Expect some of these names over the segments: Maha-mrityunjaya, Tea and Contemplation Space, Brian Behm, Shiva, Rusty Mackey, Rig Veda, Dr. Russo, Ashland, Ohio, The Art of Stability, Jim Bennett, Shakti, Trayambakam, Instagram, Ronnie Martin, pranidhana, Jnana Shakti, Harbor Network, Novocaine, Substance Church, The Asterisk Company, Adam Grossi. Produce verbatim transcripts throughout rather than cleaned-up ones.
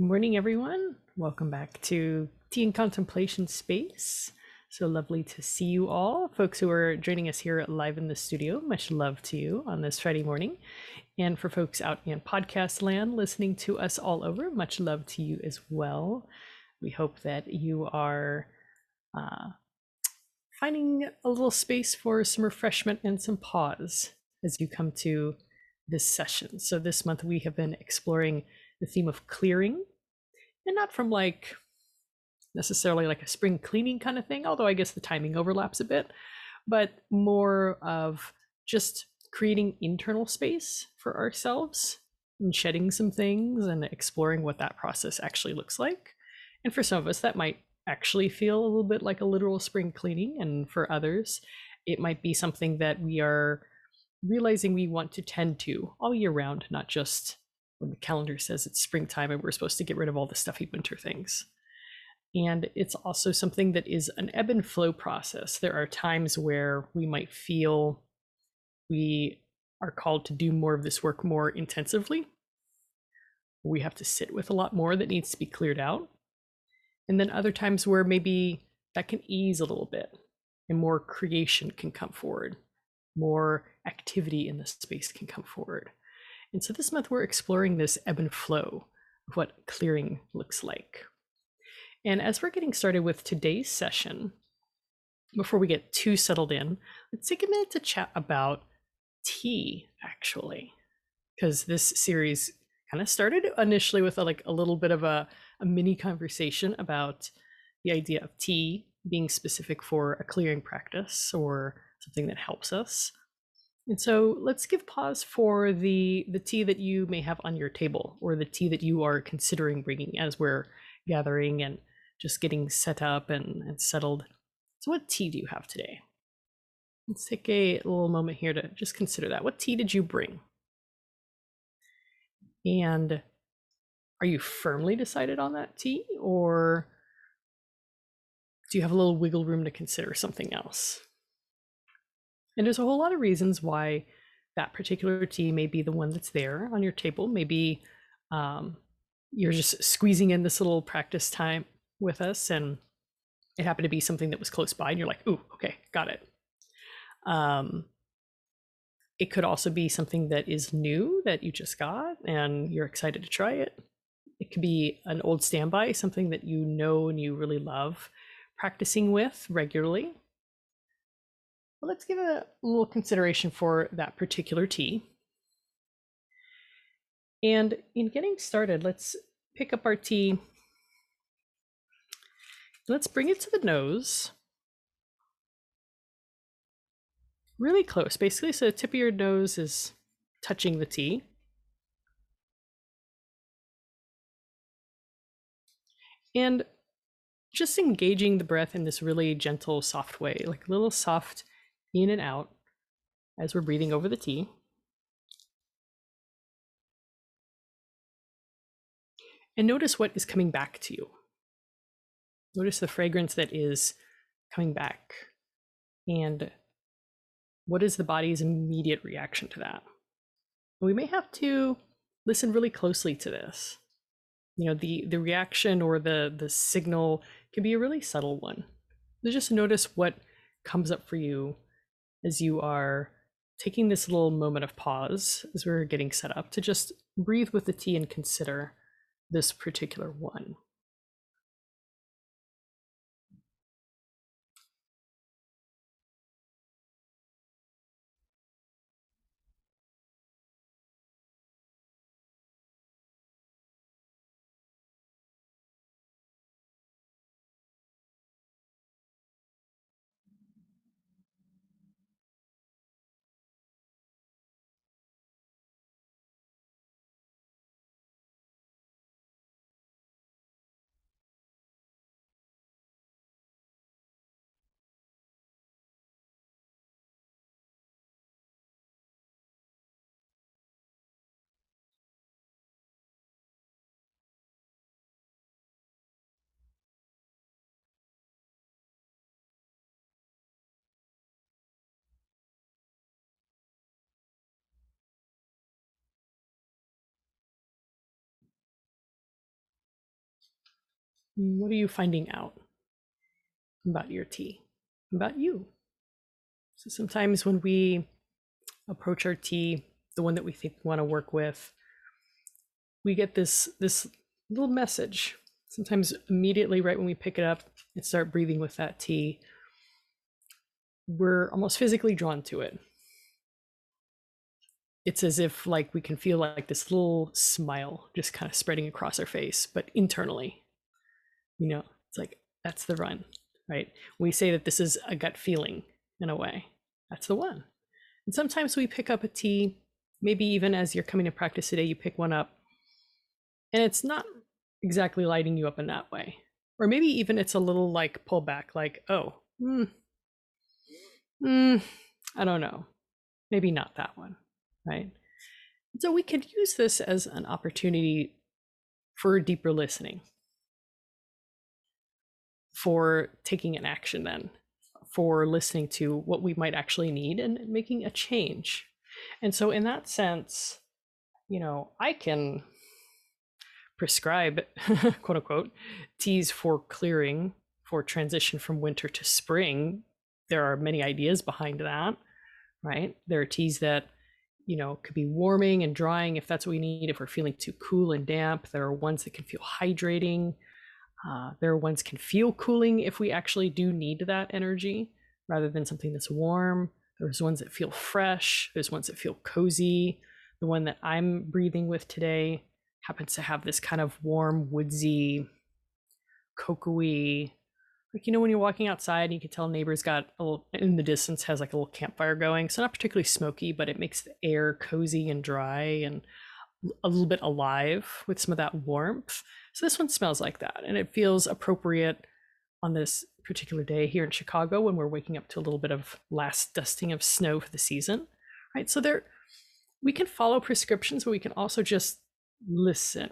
Good morning, everyone. Welcome back to Tea and Contemplation Space. So lovely to see you all. Folks who are joining us here live in the studio, much love to you on this Friday morning. And for folks out in podcast land listening to us all over, much love to you as well. We hope that you are uh, finding a little space for some refreshment and some pause as you come to this session. So this month we have been exploring the theme of clearing. And not from like necessarily like a spring cleaning kind of thing, although I guess the timing overlaps a bit, but more of just creating internal space for ourselves and shedding some things and exploring what that process actually looks like. And for some of us, that might actually feel a little bit like a literal spring cleaning. And for others, it might be something that we are realizing we want to tend to all year round, not just when the calendar says it's springtime and we're supposed to get rid of all the stuffy winter things. And it's also something that is an ebb and flow process. There are times where we might feel we are called to do more of this work more intensively. We have to sit with a lot more that needs to be cleared out. And then other times where maybe that can ease a little bit and more creation can come forward, more activity in the space can come forward. And so this month we're exploring this ebb and flow of what clearing looks like. And as we're getting started with today's session, before we get too settled in, let's take a minute to chat about tea, actually, because this series kind of started initially with a, like a little bit of a, a mini conversation about the idea of tea being specific for a clearing practice or something that helps us. And so let's give pause for the, the tea that you may have on your table or the tea that you are considering bringing as we're gathering and just getting set up and, and settled. So what tea do you have today? Let's take a little moment here to just consider that. What tea did you bring? And are you firmly decided on that tea, or do you have a little wiggle room to consider something else? And there's a whole lot of reasons why that particular tea may be the one that's there on your table. Maybe um, you're just squeezing in this little practice time with us and it happened to be something that was close by and you're like, ooh, okay, got it. Um, it could also be something that is new that you just got and you're excited to try it. It could be an old standby, something that you know and you really love practicing with regularly. Well, let's give a little consideration for that particular tea. And in getting started, let's pick up our tea. Let's bring it to the nose. Really close, basically, so the tip of your nose is touching the tea. And just engaging the breath in this really gentle, soft way, like a little soft in and out as we're breathing over the tea. And notice what is coming back to you. Notice the fragrance that is coming back. And what is the body's immediate reaction to that? We may have to listen really closely to this. You know, the, the reaction or the, the signal can be a really subtle one. So just notice what comes up for you as you are taking this little moment of pause as we're getting set up to just breathe with the tea and consider this particular one. What are you finding out about your tea, about you? So sometimes when we approach our tea, the one that we think we want to work with, we get this this little message. Sometimes immediately right when we pick it up and start breathing with that tea, we're almost physically drawn to it. It's as if like we can feel like this little smile just kind of spreading across our face, but internally, you know, it's like, that's the run, right? We say that this is a gut feeling in a way. That's the one. And sometimes we pick up a tea, maybe even as you're coming to practice today, you pick one up and it's not exactly lighting you up in that way. Or maybe even it's a little like pullback, like, oh, mm, mm, I don't know, maybe not that one, right? So we could use this as an opportunity for deeper listening, for taking an action then, for listening to what we might actually need and making a change. And so in that sense, you know, I can prescribe, quote unquote, teas for clearing, for transition from winter to spring. There are many ideas behind that, right? There are teas that, you know, could be warming and drying if that's what we need, if we're feeling too cool and damp. There are ones that can feel hydrating. Uh, there are ones can feel cooling if we actually do need that energy rather than something that's warm. There's ones that feel fresh. There's ones that feel cozy. The one that I'm breathing with today happens to have this kind of warm, woodsy, cocoa-y, like, you know, when you're walking outside and you can tell neighbor's got a little, in the distance has like a little campfire going. It's not particularly smoky, but it makes the air cozy and dry and a little bit alive with some of that warmth. So this one smells like that, and it feels appropriate on this particular day here in Chicago when we're waking up to a little bit of last dusting of snow for the season, right? So there, we can follow prescriptions, but we can also just listen.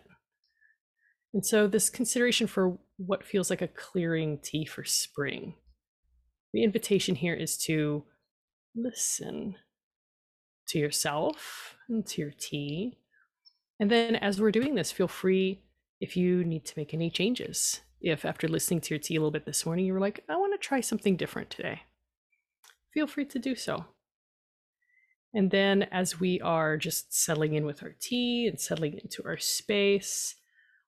And so this consideration for what feels like a clearing tea for spring, the invitation here is to listen to yourself and to your tea. And then as we're doing this, feel free if you need to make any changes. If after listening to your tea a little bit this morning, you were like, I want to try something different today, feel free to do so. And then as we are just settling in with our tea and settling into our space,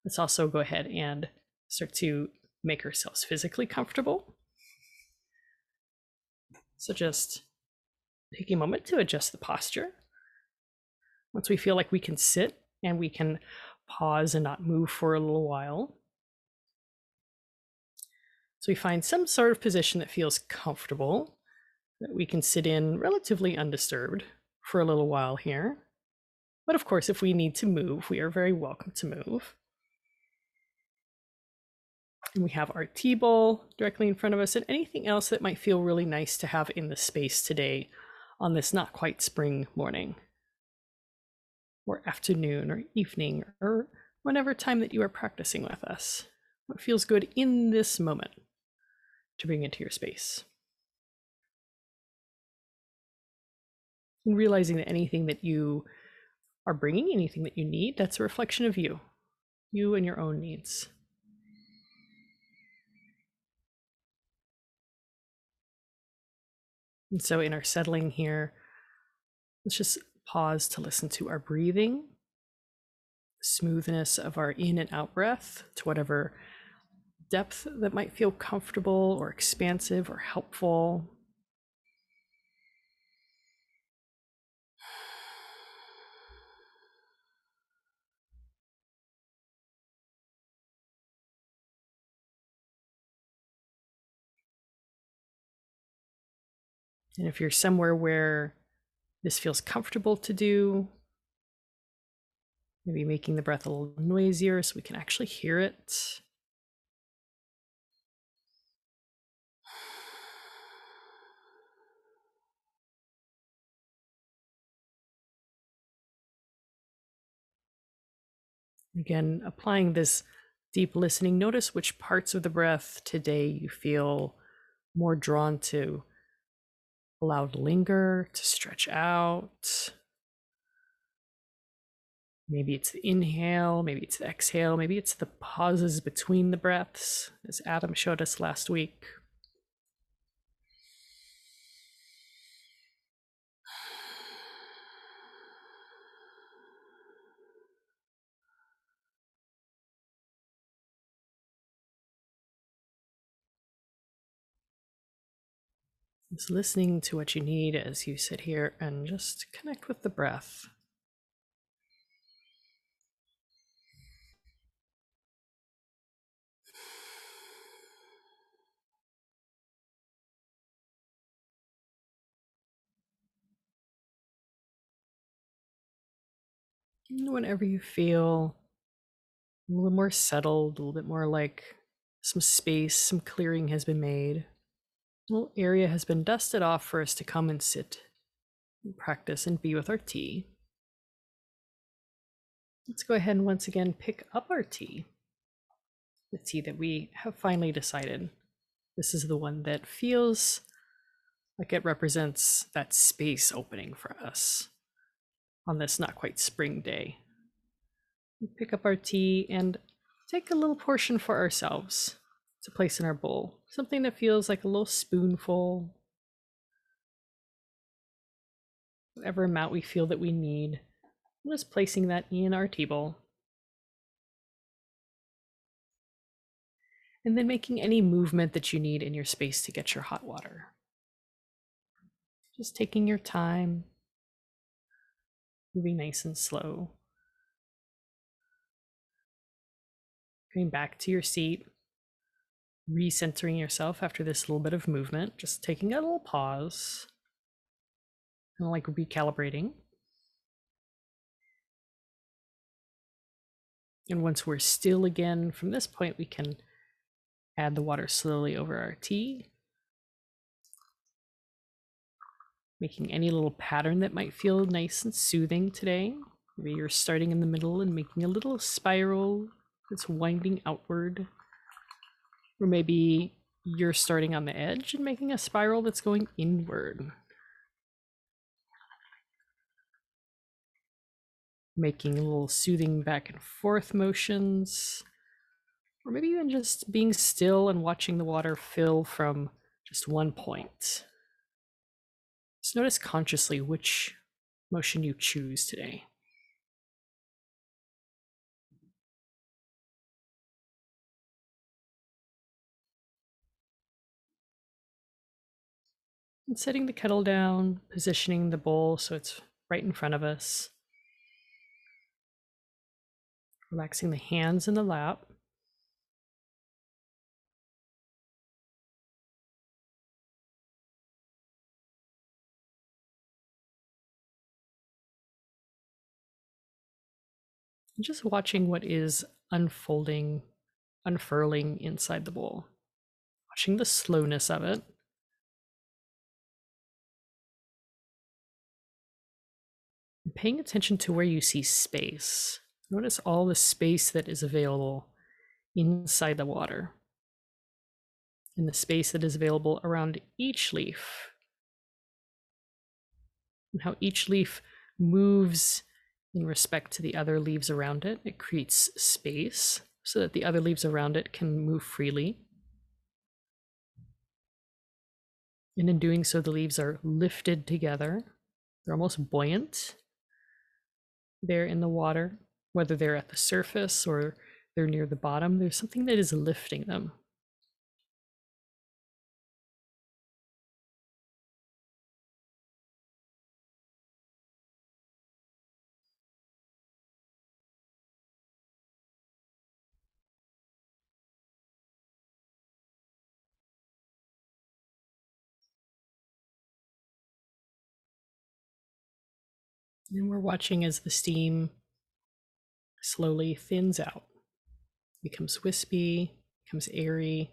let's also go ahead and start to make ourselves physically comfortable. So just take a moment to adjust the posture. Once we feel like we can sit and we can pause and not move for a little while. So we find some sort of position that feels comfortable, that we can sit in relatively undisturbed for a little while here. But of course, if we need to move, we are very welcome to move. And we have our tea bowl directly in front of us and anything else that might feel really nice to have in the space today on this not quite spring morning, or afternoon or evening or whatever time that you are practicing with us. What feels good in this moment to bring into your space. And realizing that anything that you are bringing, anything that you need, that's a reflection of you, you and your own needs. And so in our settling here, let's just pause to listen to our breathing, smoothness of our in and out breath to whatever depth that might feel comfortable or expansive or helpful. And if you're somewhere where this feels comfortable to do, maybe making the breath a little noisier so we can actually hear it. Again, applying this deep listening, notice which parts of the breath today you feel more drawn to. Allow it to linger, to stretch out. Maybe it's the inhale, maybe it's the exhale, maybe it's the pauses between the breaths, as Adam showed us last week. Just listening to what you need as you sit here and just connect with the breath. And whenever you feel a little more settled, a little bit more like some space, some clearing has been made, little area has been dusted off for us to come and sit and practice and be with our tea. Let's go ahead and once again pick up our tea, the tea that we have finally decided. This is the one that feels like it represents that space opening for us on this not quite spring day. We pick up our tea and take a little portion for ourselves to place in our bowl, something that feels like a little spoonful, whatever amount we feel that we need. I'm just placing that in our tea bowl. And then making any movement that you need in your space to get your hot water. Just taking your time, moving nice and slow. Going back to your seat. Recentering yourself after this little bit of movement, just taking a little pause and like recalibrating. And once we're still again, from this point, we can add the water slowly over our tea, making any little pattern that might feel nice and soothing today. Maybe you're starting in the middle and making a little spiral that's winding outward. Or maybe you're starting on the edge and making a spiral that's going inward. Making little soothing back and forth motions. Or maybe even just being still and watching the water fill from just one point. Just notice consciously which motion you choose today. And setting the kettle down, positioning the bowl so it's right in front of us. Relaxing the hands in the lap. And just watching what is unfolding, unfurling inside the bowl. Watching the slowness of it. Paying attention to where you see space. Notice all the space that is available inside the water, and the space that is available around each leaf, and how each leaf moves in respect to the other leaves around it. It creates space so that the other leaves around it can move freely. And in doing so, the leaves are lifted together. They're almost buoyant. There in the water, whether they're at the surface or they're near the bottom, there's something that is lifting them. And we're watching as the steam slowly thins out, becomes wispy, becomes airy,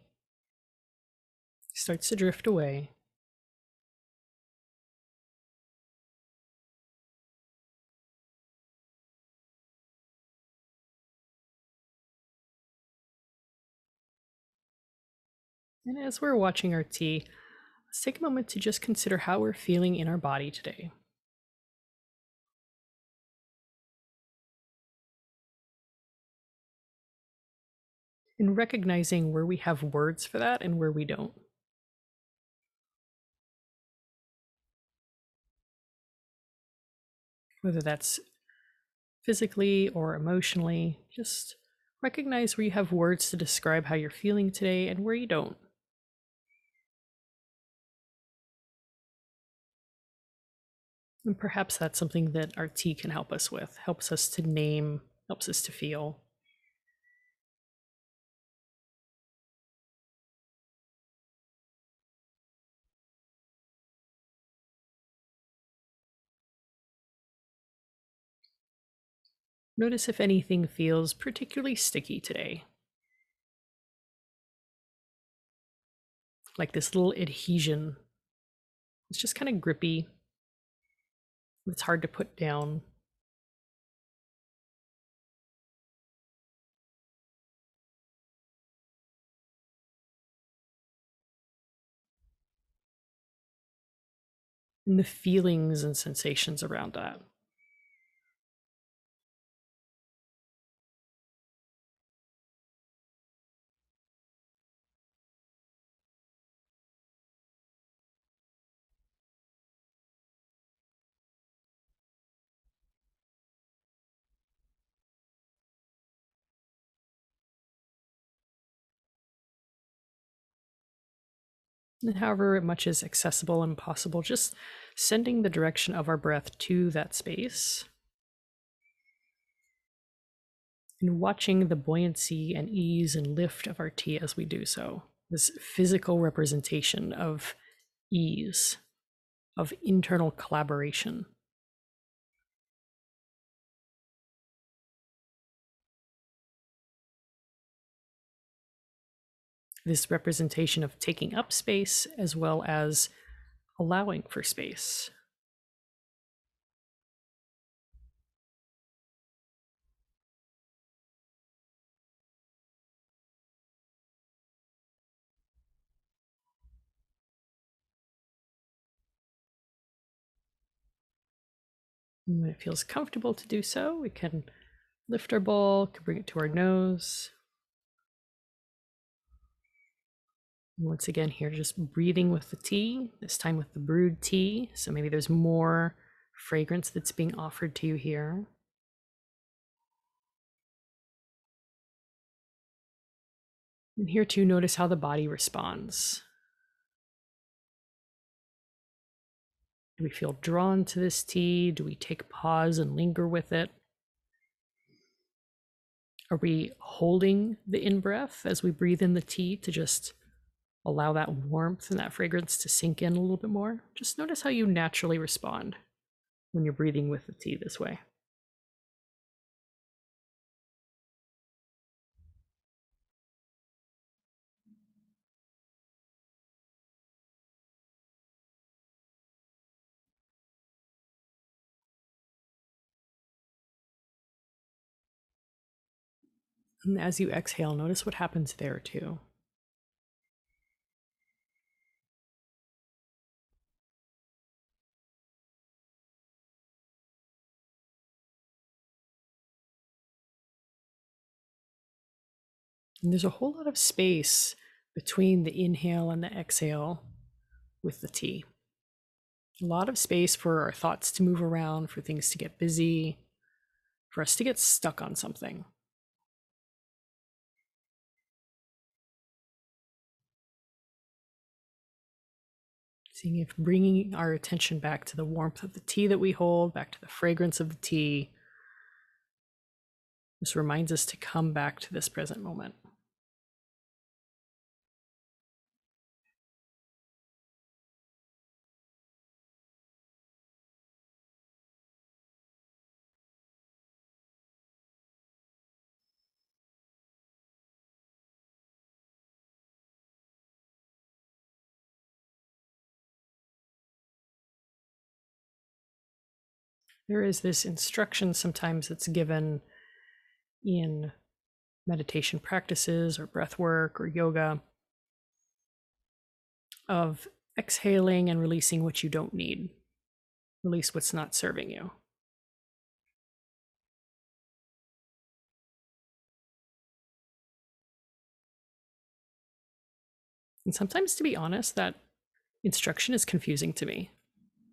starts to drift away. And as we're watching our tea, let's take a moment to just consider how we're feeling in our body today. and recognizing where we have words for that and where we don't. Whether that's physically or emotionally, just recognize where you have words to describe how you're feeling today and where you don't. And perhaps that's something that our tea can help us with, helps us to name, helps us to feel. Notice if anything feels particularly sticky today. Like this little adhesion. It's just kind of grippy. It's hard to put down. And the feelings and sensations around that. And however much is accessible and possible, just sending the direction of our breath to that space and watching the buoyancy and ease and lift of our tea as we do so. This physical representation of ease, of internal collaboration. This representation of taking up space as well as allowing for space. And when it feels comfortable to do so, we can lift our bowl, can bring it to our nose. Once again here, just breathing with the tea, this time with the brewed tea. So maybe there's more fragrance that's being offered to you here. And here too, notice how the body responds. Do we feel drawn to this tea? Do we take pause and linger with it? Are we holding the in-breath as we breathe in the tea to just allow that warmth and that fragrance to sink in a little bit more? Just notice how you naturally respond when you're breathing with the tea this way. And as you exhale, notice what happens there too. And there's a whole lot of space between the inhale and the exhale with the tea. A lot of space for our thoughts to move around, for things to get busy, for us to get stuck on something. Seeing if bringing our attention back to the warmth of the tea that we hold, back to the fragrance of the tea, this reminds us to come back to this present moment. There is this instruction sometimes that's given in meditation practices or breath work or yoga of exhaling and releasing what you don't need, release what's not serving you. And sometimes, to be honest, that instruction is confusing to me.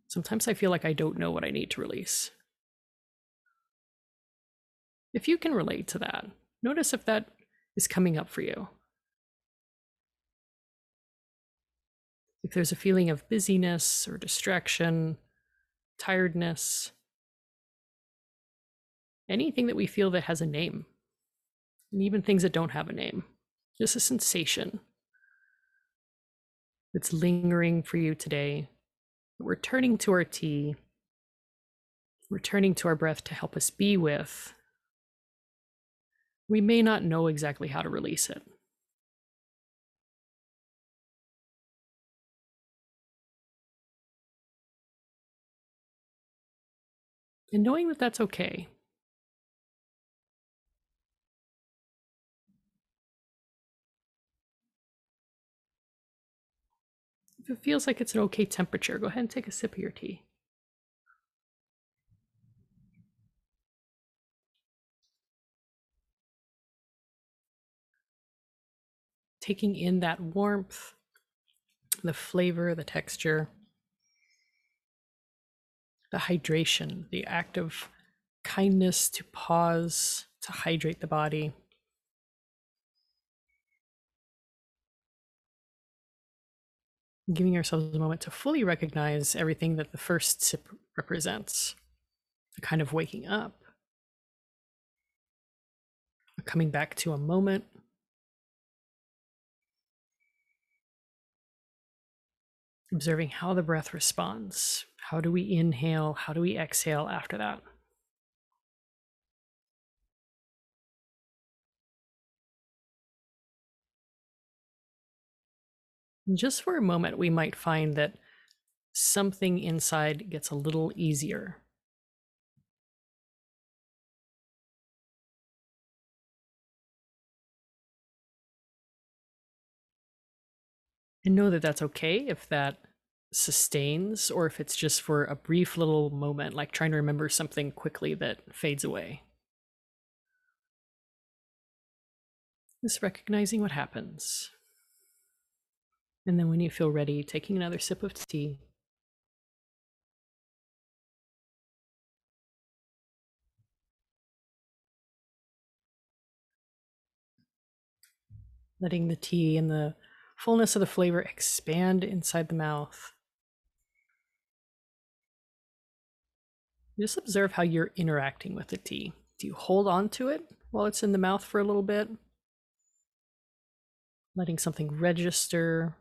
Sometimes I feel like I don't know what I need to release. If you can relate to that, notice if that is coming up for you. If there's a feeling of busyness or distraction, tiredness, anything that we feel that has a name, and even things that don't have a name, just a sensation that's lingering for you today. Returning to our tea, returning to our breath to help us be with. We may not know exactly how to release it. And knowing that that's okay. If it feels like it's an okay temperature, go ahead and take a sip of your tea. Taking in that warmth, the flavor, the texture, the hydration, the act of kindness to pause, to hydrate the body. Giving ourselves a moment to fully recognize everything that the first sip represents. A kind of waking up, coming back to a moment, observing how the breath responds. How do we inhale? How do we exhale after that? Just for a moment, we might find that something inside gets a little easier. And know that that's okay if that sustains, or if it's just for a brief little moment, like trying to remember something quickly that fades away. Just recognizing what happens. And then when you feel ready, taking another sip of tea. Letting the tea and the fullness of the flavor expand inside the mouth. Just observe how you're interacting with the tea. Do you hold on to it while it's in the mouth for a little bit? Letting something register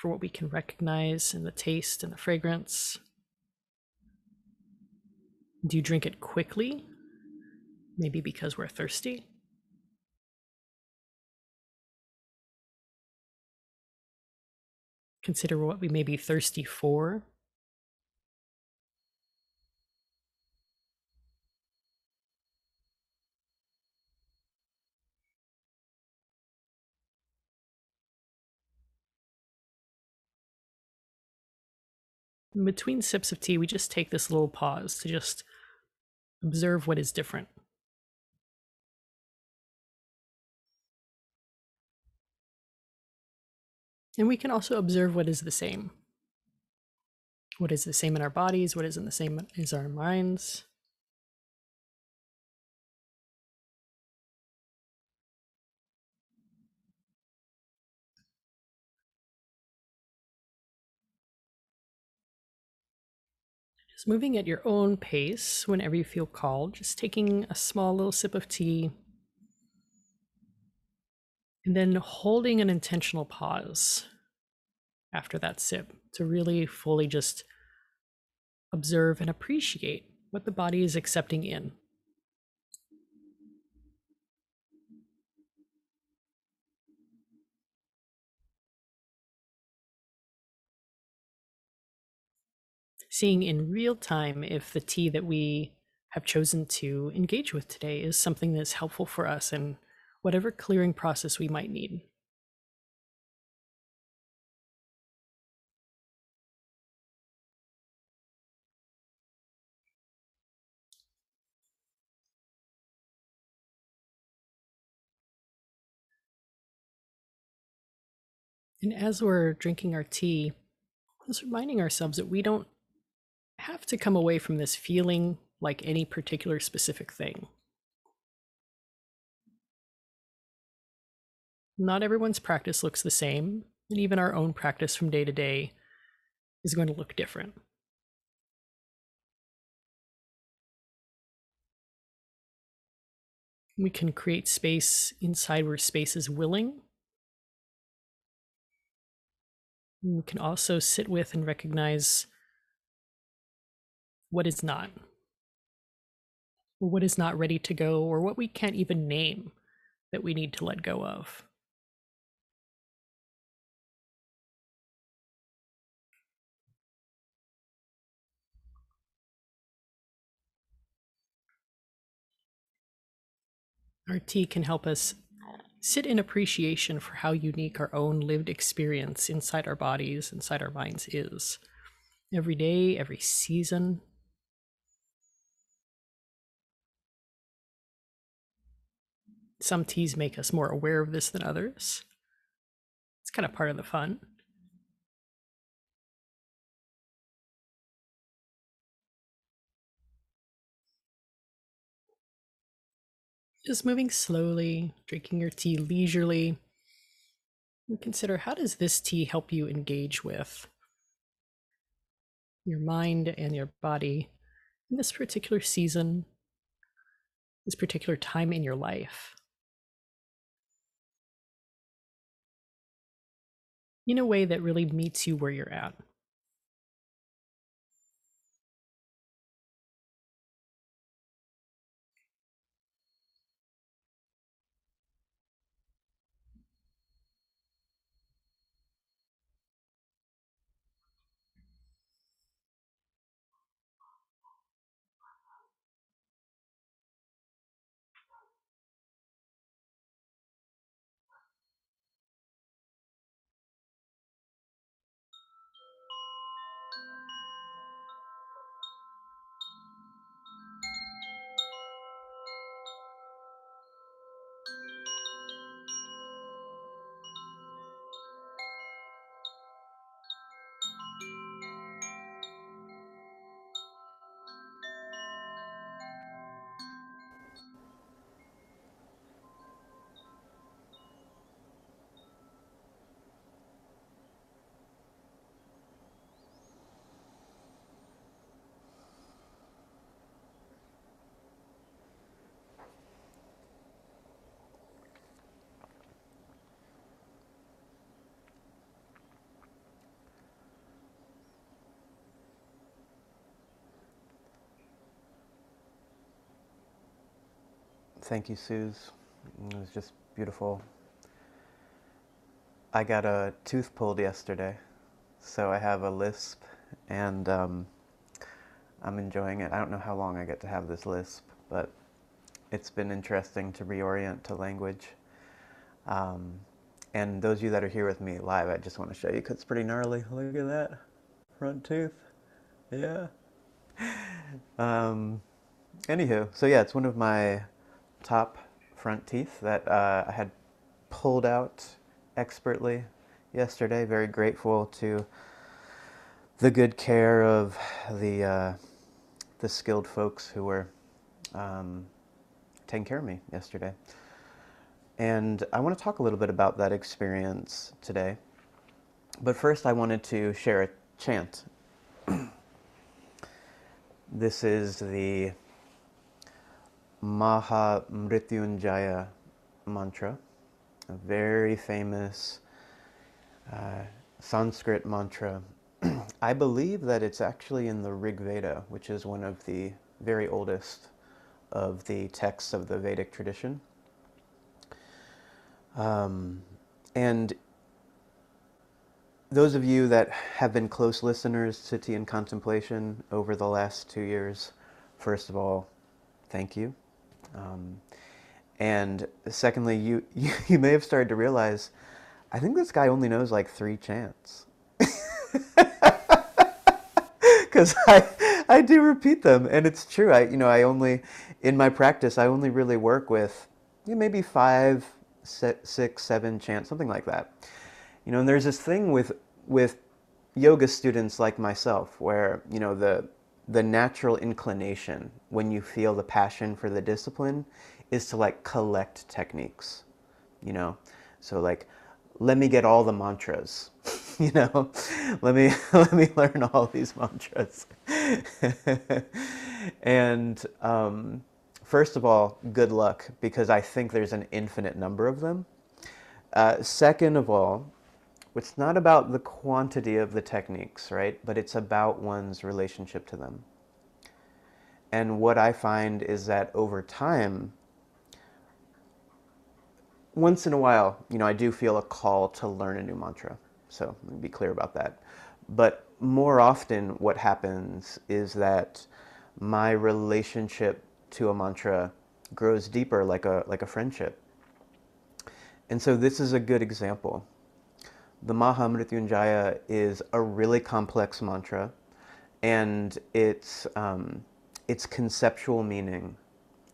for what we can recognize in the taste and the fragrance. Do you drink it quickly? Maybe because we're thirsty. Consider what we may be thirsty for. In between sips of tea, we just take this little pause to just observe what is different. And we can also observe what is the same. What is the same in our bodies? What isn't the same is our minds? Moving at your own pace whenever you feel called, just taking a small little sip of tea and then holding an intentional pause after that sip to really fully just observe and appreciate what the body is accepting in. Seeing in real time if the tea that we have chosen to engage with today is something that's helpful for us in whatever clearing process we might need. And as we're drinking our tea, just reminding ourselves that we don't have to come away from this feeling like any particular specific thing. Not everyone's practice looks the same, and even our own practice from day to day is going to look different. We can create space inside where space is willing. We can also sit with and recognize what is not, or what is not ready to go, or what we can't even name that we need to let go of. Our tea can help us sit in appreciation for how unique our own lived experience inside our bodies, inside our minds is. Every day, every season. Some teas make us more aware of this than others. It's kind of part of the fun. Just moving slowly, drinking your tea leisurely, and consider, how does this tea help you engage with your mind and your body in this particular season, this particular time in your life? In a way that really meets you where you're at. Thank you, Suze. It was just beautiful. I got a tooth pulled yesterday, so I have a lisp, and um, I'm enjoying it. I don't know how long I get to have this lisp, but it's been interesting to reorient to language. Um, and those of you that are here with me live, I just want to show you, because it's pretty gnarly. Look at that front tooth. Yeah. Um, anywho, so yeah, it's one of my top front teeth that uh, I had pulled out expertly yesterday. Very grateful to the good care of the uh, the skilled folks who were um, taking care of me yesterday. And I want to talk a little bit about that experience today. But first I wanted to share a chant. This is the Maha-mrityunjaya mantra, a very famous uh, Sanskrit mantra. I believe that it's actually in the Rig Veda, which is one of the very oldest of the texts of the Vedic tradition. Um, and those of you that have been close listeners to Tea and Contemplation over the last two years, first of all, thank you. Um, and secondly, you, you, you may have started to realize, I think this guy only knows like three chants. Because I, I do repeat them, and it's true. I, you know, I only, in my practice, I only really work with you know, maybe five, six, seven chants, something like that. You know, and there's this thing with with yoga students like myself where, you know, the the natural inclination when you feel the passion for the discipline is to like collect techniques, you know? So like, let me get all the mantras, you know? Let me, let me learn all these mantras. And um, first of all, good luck, because I think there's an infinite number of them. Uh, second of all, it's not about the quantity of the techniques, right? But it's about one's relationship to them. And what I find is that over time, once in a while, you know, I do feel a call to learn a new mantra. So let me be clear about that. But more often what happens is that my relationship to a mantra grows deeper, like a, like a friendship. And so this is a good example. The Maha-mrityunjaya is a really complex mantra, and its, um, its conceptual meaning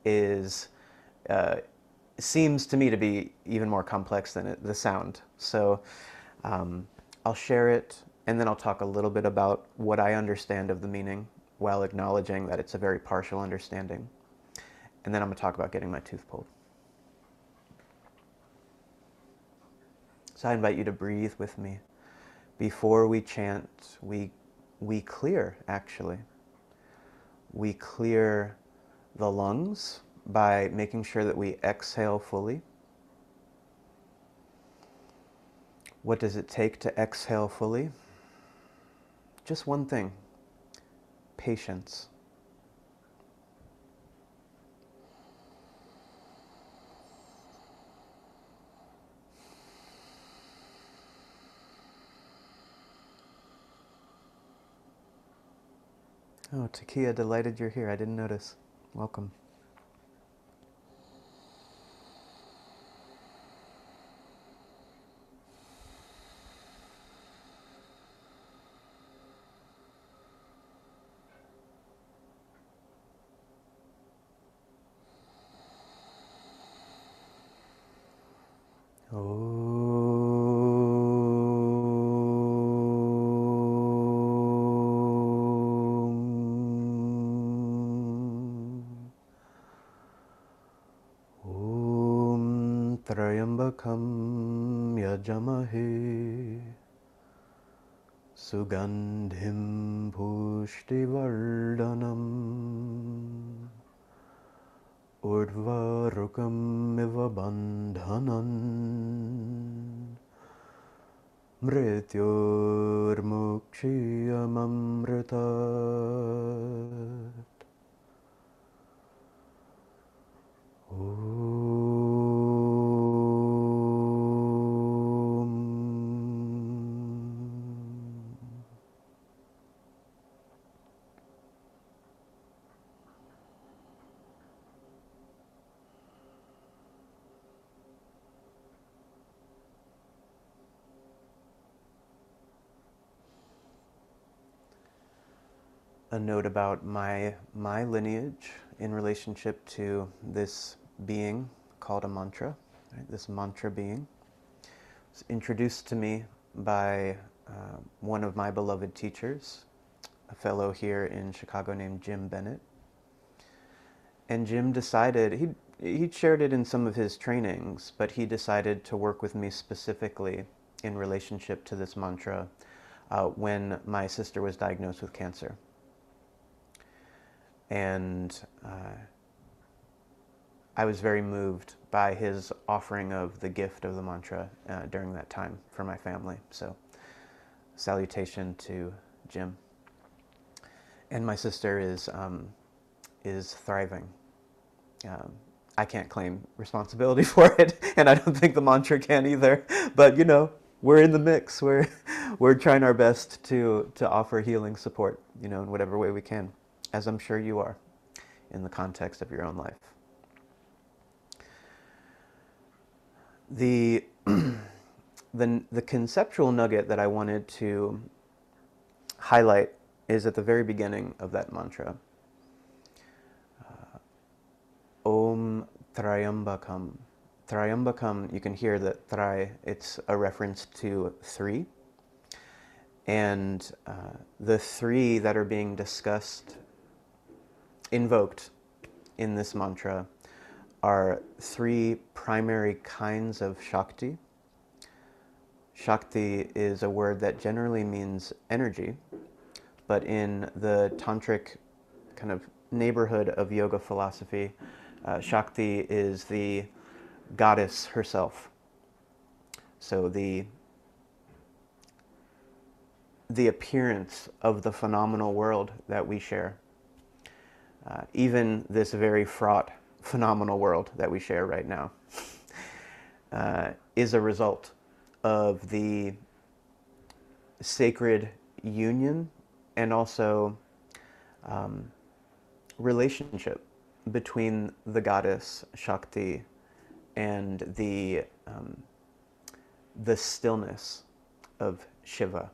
is, uh, seems to me to be even more complex than it, the sound. So um, I'll share it, and then I'll talk a little bit about what I understand of the meaning while acknowledging that it's a very partial understanding. And then I'm going to talk about getting my tooth pulled. So I invite you to breathe with me. Before we chant, we, we clear, actually. We clear the lungs by making sure that we exhale fully. What does it take to exhale fully? Just one thing, patience. Oh, Takia, delighted you're here. I didn't notice. Welcome. Oh. Trayambakam yajamahe sugandhim pushtivardhanam urdvarukam iva bandhanan mrityormukshiyamamritat. A note about my, my lineage in relationship to this being called a mantra, right? This mantra being. It was introduced to me by uh, one of my beloved teachers, a fellow here in Chicago named Jim Bennett. And Jim decided, he he shared it in some of his trainings, but he decided to work with me specifically in relationship to this mantra uh, when my sister was diagnosed with cancer. And uh, I was very moved by his offering of the gift of the mantra uh, during that time for my family. So, salutation to Jim. And my sister is, um, is thriving. Um, I can't claim responsibility for it, and I don't think the mantra can either. But, you know, we're in the mix. We're, we're trying our best to, to offer healing support, you know, in whatever way we can, as I'm sure you are in the context of your own life. The, the, the conceptual nugget that I wanted to highlight is at the very beginning of that mantra. Uh, Om Trayambakam Triambakam, you can hear that Tri, it's a reference to three. And uh, the three that are being discussed, invoked in this mantra, are three primary kinds of Shakti. Shakti is a word that generally means energy, but in the tantric kind of neighborhood of yoga philosophy, uh, Shakti is the goddess herself. So the the appearance of the phenomenal world that we share, uh, even this very fraught phenomenal world that we share right now, uh, is a result of the sacred union and also um, relationship between the goddess Shakti and the um, the stillness of Shiva.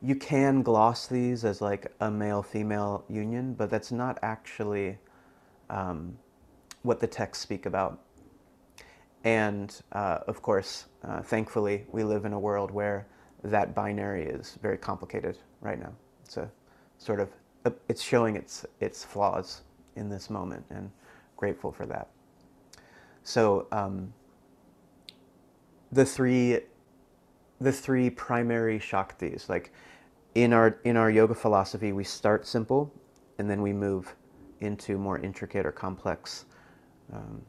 You can gloss these as like a male-female union, but that's not actually um, what the texts speak about. And uh, of course, uh, thankfully, we live in a world where that binary is very complicated right now. It's a sort of a, it's showing its its flaws in this moment, and grateful for that. So um, the three. the three primary Shaktis, like in our, in our yoga philosophy, we start simple and then we move into more intricate or complex um,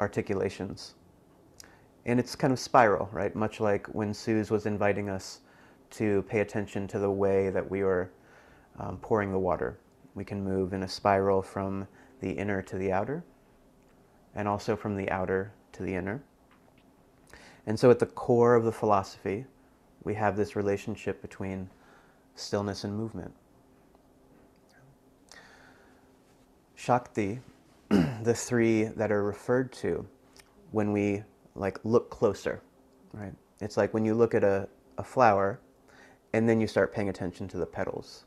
articulations. And it's kind of spiral, right? Much like when Suze was inviting us to pay attention to the way that we were um, pouring the water. We can move in a spiral from the inner to the outer, and also from the outer to the inner. And so at the core of the philosophy, we have this relationship between stillness and movement. Shakti, the three that are referred to when we like look closer, right? It's like when you look at a, a flower and then you start paying attention to the petals.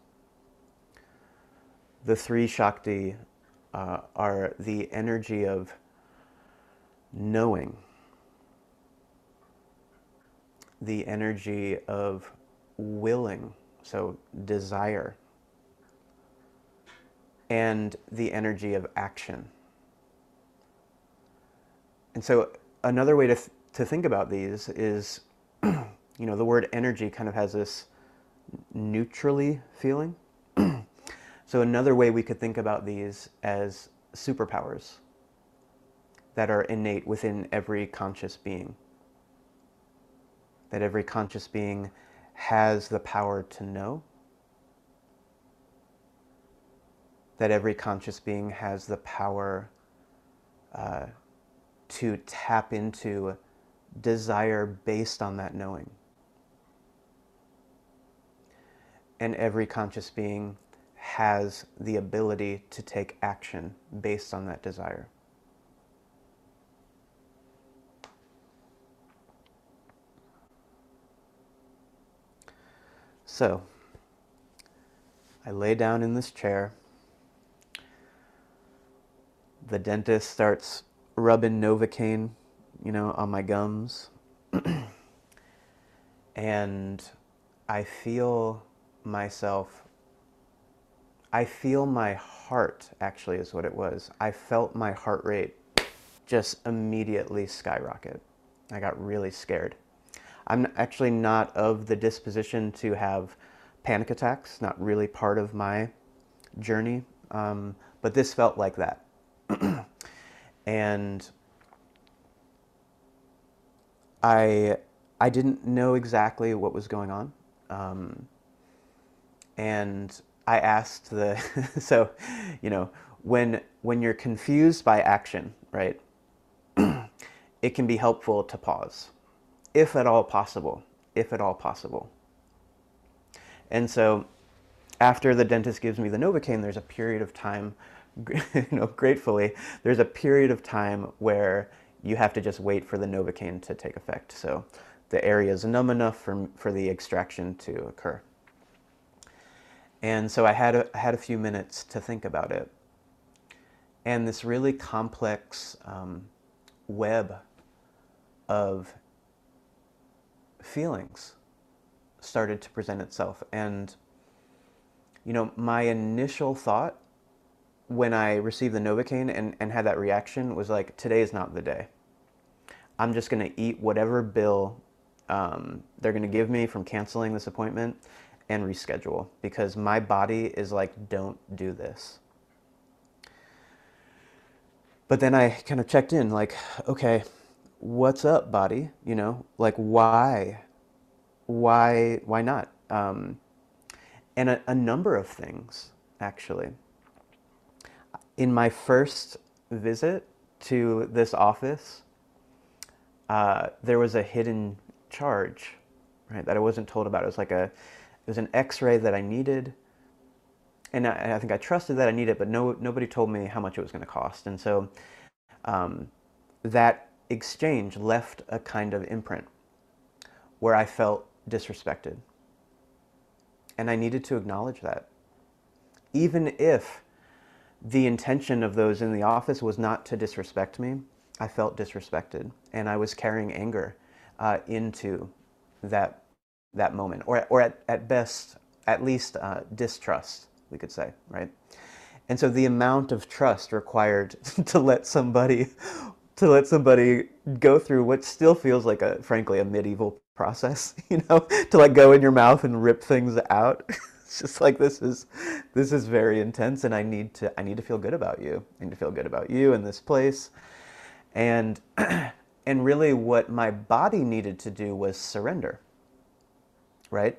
The three Shakti uh, are the energy of knowing, the energy of willing, so desire, and the energy of action. And so another way to, th to think about these is, you know, the word energy kind of has this neutrally feeling. So another way we could think about these as superpowers that are innate within every conscious being. That every conscious being has the power to know, that every conscious being has the power uh, to tap into desire based on that knowing, and every conscious being has the ability to take action based on that desire. So, I lay down in this chair, the dentist starts rubbing Novocaine, you know, on my gums, and I feel myself, I feel my heart, actually is what it was. I felt my heart rate just immediately skyrocket. I got really scared. I'm actually not of the disposition to have panic attacks, not really part of my journey, um, but this felt like that. And I, I didn't know exactly what was going on. Um, and I asked the, so, you know, when, when you're confused by action, right, it can be helpful to pause. If at all possible, if at all possible. And so after the dentist gives me the Novocaine, there's a period of time, you know, gratefully, there's a period of time where you have to just wait for the Novocaine to take effect. So the area is numb enough for, for the extraction to occur. And so I had a, I had a few minutes to think about it. and this really complex um, web of feelings started to present itself. And, you know, my initial thought when I received the Novocaine and, and had that reaction was like, today is not the day. I'm just going to eat whatever bill um, they're going to give me from canceling this appointment and reschedule, because my body is like, don't do this. But then I kind of checked in, like, okay, what's up, body? You know, like, why, why, why not? Um, and a, a number of things, actually. In my first visit to this office, uh, there was a hidden charge, right, that I wasn't told about. It was like a, it was an X-ray that I needed, and I, I think I trusted that I needed it, but no, nobody told me how much it was going to cost. And so um, that exchange left a kind of imprint where I felt disrespected, and I needed to acknowledge that, even if the intention of those in the office was not to disrespect me. I felt disrespected, and I was carrying anger uh, into that that moment, or or at, at best, at least uh, distrust, we could say, right? And so the amount of trust required to let somebody to let somebody go through what still feels like a, frankly, a medieval process, you know, to like go in your mouth and rip things out. It's just like, this is, this is very intense, and I need to, I need to feel good about you. I need to feel good about you in this place. And, and really what my body needed to do was surrender, right?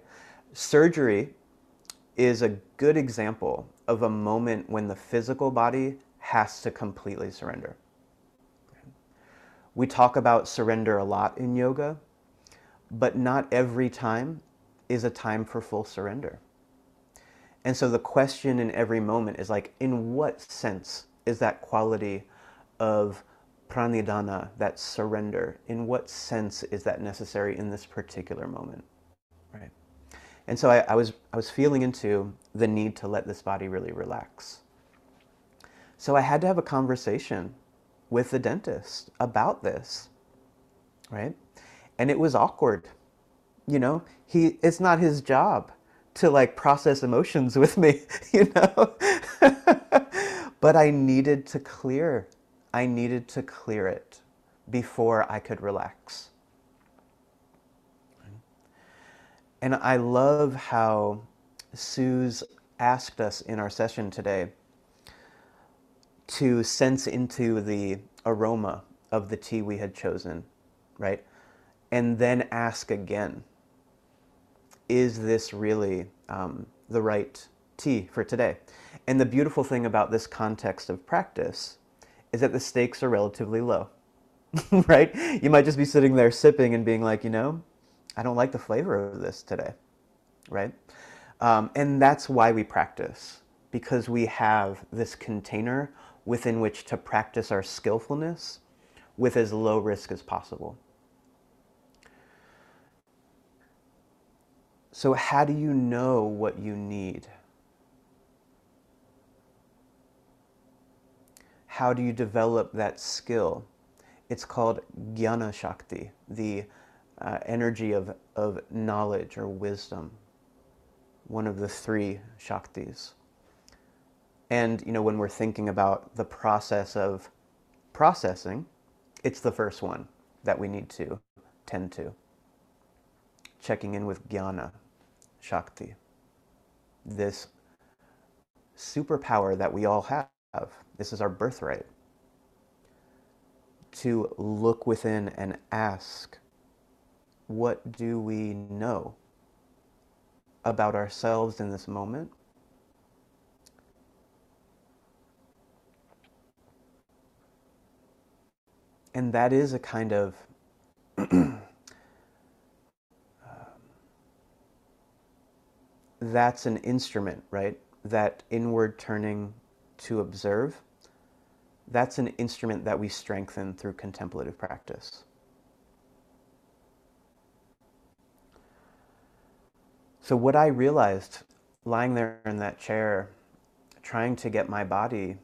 Surgery is a good example of a moment when the physical body has to completely surrender. We talk about surrender a lot in yoga, but not every time is a time for full surrender. And so the question in every moment is like, in what sense is that quality of pranidhana, that surrender, in what sense is that necessary in this particular moment, right? And so I, I was I was feeling into the need to let this body really relax. So I had to have a conversation with the dentist about this, right? And it was awkward, you know. He it's not his job to like process emotions with me, you know, but I needed to clear, I needed to clear it before I could relax. And I love how Suze asked us in our session today to sense into the aroma of the tea we had chosen, right? And then ask again, is this really um, the right tea for today? And the beautiful thing about this context of practice is that the stakes are relatively low, right? You might just be sitting there sipping and being like, you know, I don't like the flavor of this today, right? Um, and that's why we practice, because we have this container within which to practice our skillfulness with as low risk as possible. So how do you know what you need? How do you develop that skill? It's called Jnana Shakti, the uh, energy of, of knowledge or wisdom, one of the three Shaktis. And, you know, when we're thinking about the process of processing, it's the first one that we need to tend to. Checking in with Jnana Shakti, this superpower that we all have. This is our birthright, to look within and ask, what do we know about ourselves in this moment? And that is a kind of that's an instrument, right? That inward turning to observe, that's an instrument that we strengthen through contemplative practice. So what I realized lying there in that chair, trying to get my body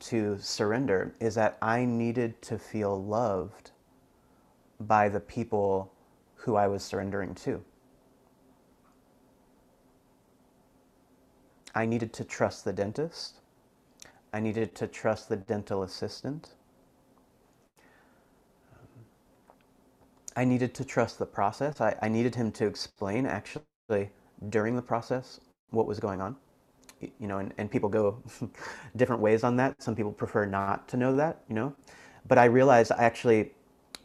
to surrender is that I needed to feel loved by the people who I was surrendering to. I needed to trust the dentist. I needed to trust the dental assistant. I needed to trust the process. I, I needed him to explain, actually, during the process, what was going on. You know, and, and people go different ways on that. Some people prefer not to know that, you know. But I realized, actually,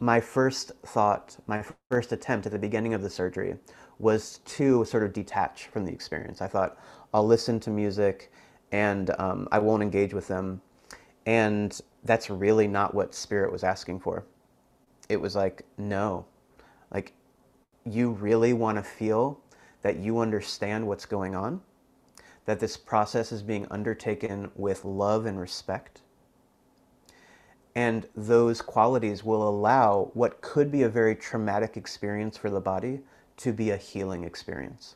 my first thought, my first attempt at the beginning of the surgery was to sort of detach from the experience. I thought, I'll listen to music, and um, I won't engage with them. And that's really not what Spirit was asking for. It was like, no, like, you really want to feel that you understand what's going on, that this process is being undertaken with love and respect. And those qualities will allow what could be a very traumatic experience for the body to be a healing experience.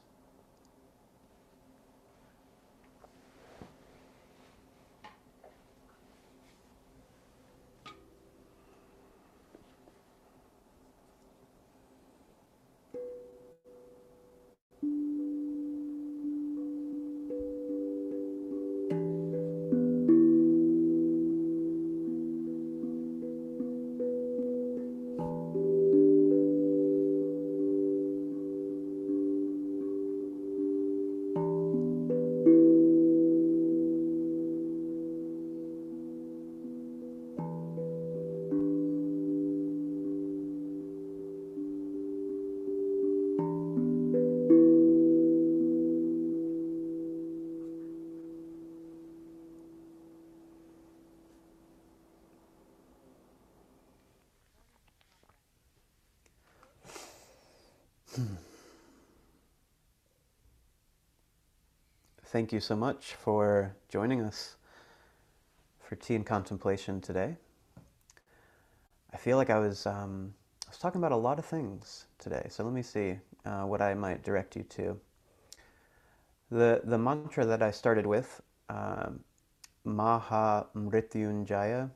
Thank you so much for joining us for Tea and Contemplation today. I feel like I was, um, I was talking about a lot of things today, so let me see uh, what I might direct you to. The, the mantra that I started with, uh, Maha-mrityunjaya,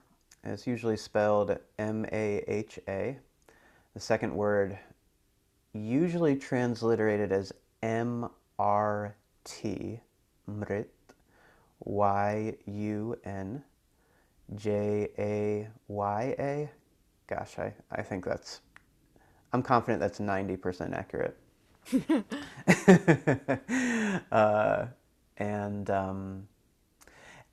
is usually spelled M A H A. The second word, usually transliterated as M R T. Mrit, Y U N, J A Y A. Gosh, I, I think that's, I'm confident that's ninety percent accurate. uh, and um,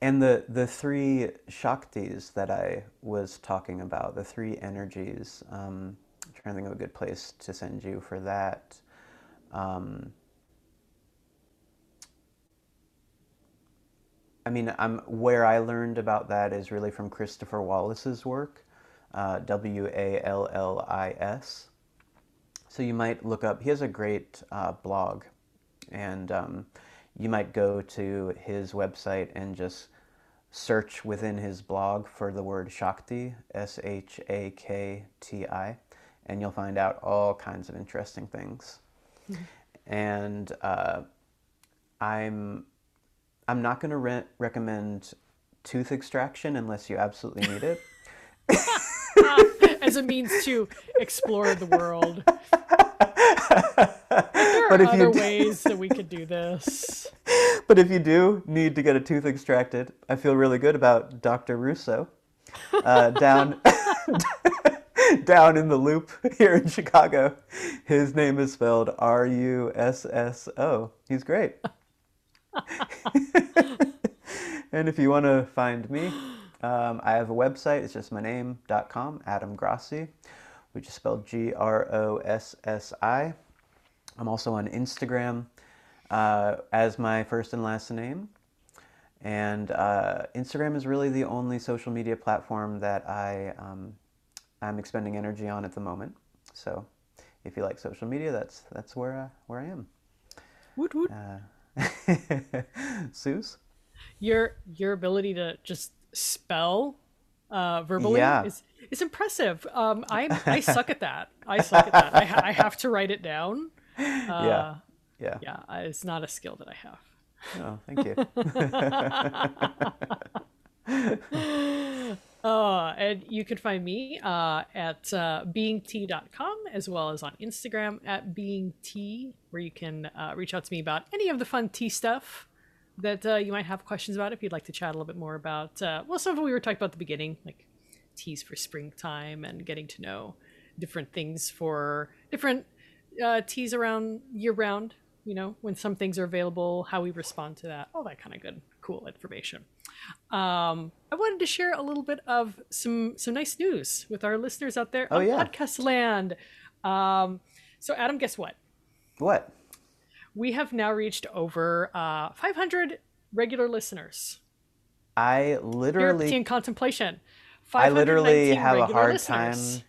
and the, the three Shaktis that I was talking about, the three energies, um, I'm trying to think of a good place to send you for that. Um, I mean, I'm, where I learned about that is really from Christopher Wallace's work, uh, W A L L I S. So you might look up, he has a great uh, blog, and um, you might go to his website and just search within his blog for the word Shakti, S H A K T I, and you'll find out all kinds of interesting things. and uh, I'm... I'm not going to re recommend tooth extraction unless you absolutely need it. As a means to explore the world. There are but if other you do... ways that we could do this. But if you do need to get a tooth extracted, I feel really good about Doctor Russo uh, down, down in the Loop here in Chicago. His name is spelled R U S S O. He's great. And if you want to find me, um, I have a website. It's just my name dot com, Adam Grossi, which is spelled G R O S S I. I'm also on Instagram uh, as my first and last name. And uh, Instagram is really the only social media platform that I, um, I'm expending energy on at the moment. So if you like social media, that's, that's where, I, where I am. Woot woot. Uh, Suze? Your your ability to just spell uh, verbally yeah. is, is impressive. Um, I I suck at that. I suck at that. I, ha I have to write it down. Uh, yeah, yeah, yeah. It's not a skill that I have. Oh, thank you. Uh, and you can find me uh, at uh, being tea dot com, as well as on Instagram at being tea, where you can uh, reach out to me about any of the fun tea stuff that uh, you might have questions about, if you'd like to chat a little bit more about, uh, well, some of what we were talking about at the beginning, like teas for springtime and getting to know different things for different uh, teas around year round, you know, when some things are available, how we respond to that, all that kind of good, cool information. Um, I wanted to share a little bit of some some nice news with our listeners out there oh, on yeah. podcast land. Um, so, Adam, guess what? What? We have now reached over uh, five hundred regular listeners. I literally... Tea and Contemplation. I literally have a hard listeners. time...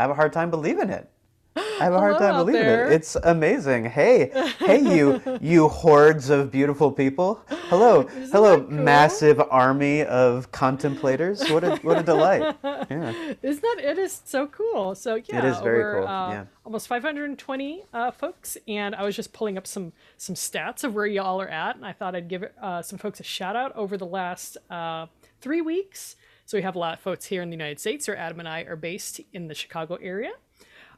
I have a hard time believing it. I have a hard time believing there. it. It's amazing. Hey, hey, you, you hordes of beautiful people. Hello, Isn't hello, cool? massive army of contemplators. What a, what a delight. Yeah. Isn't that, it is so cool. So yeah, it is very over, cool. Uh, yeah. Almost five hundred twenty uh, folks. And I was just pulling up some, some stats of where y'all are at. And I thought I'd give uh, some folks a shout out over the last uh, three weeks. So we have a lot of folks here in the United States, or Adam and I are based in the Chicago area.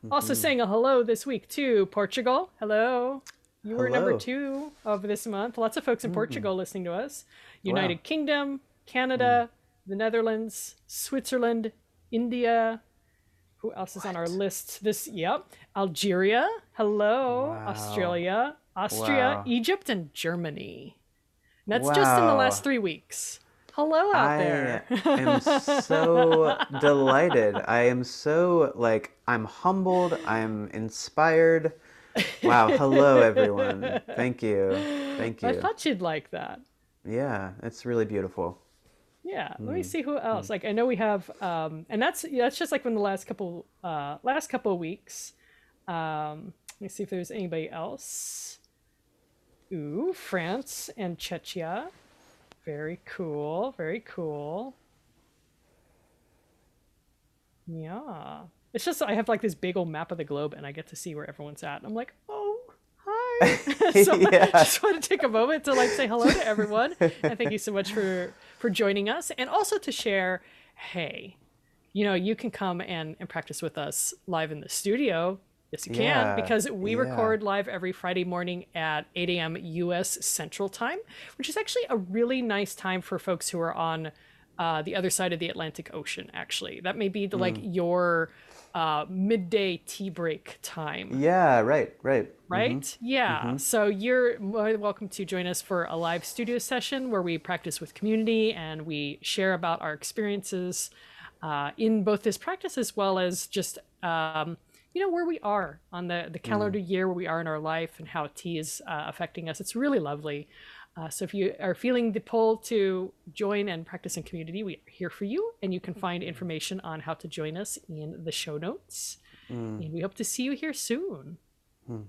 Also mm-hmm. saying a hello this week to Portugal. Hello. You hello. were number two of this month. Lots of folks in mm-hmm. Portugal listening to us. United wow. Kingdom, Canada, mm. the Netherlands, Switzerland, India. Who else is what? on our list? This, yep. Algeria. Hello. Wow. Australia, Austria, wow. Egypt, and Germany. And that's wow. just in the last three weeks. Hello out I there. I am so delighted. I am so, like, I'm humbled. I'm inspired. Wow. Hello, everyone. Thank you. Thank you. I thought you'd like that. Yeah. It's really beautiful. Yeah. Mm. Let me see who else. Mm. Like, I know we have, um, and that's, that's just like when the last couple, uh, last couple of weeks. Um, let me see if there's anybody else. Ooh, France and Czechia. Very cool. Very cool. Yeah. It's just, I have like this big old map of the globe and I get to see where everyone's at. And I'm like, oh, hi. So yeah. I just want to take a moment to like say hello to everyone. And thank you so much for, for joining us. And also to share, hey, you know, you can come and, and practice with us live in the studio. Yes, you can, yeah, because we yeah. record live every Friday morning at eight a.m. U S Central Time, which is actually a really nice time for folks who are on uh, the other side of the Atlantic Ocean, actually. That may be the, mm. like your uh, midday tea break time. Yeah, right, right. Right? Mm-hmm. Yeah. Mm-hmm. So you're welcome to join us for a live studio session where we practice with community and we share about our experiences uh, in both this practice as well as just... Um, you know, where we are on the, the calendar mm. year, where we are in our life and how tea is uh, affecting us. It's really lovely. Uh, so if you are feeling the pull to join and practice in community, we are here for you. And you can find information on how to join us in the show notes. Mm. And we hope to see you here soon. Mm.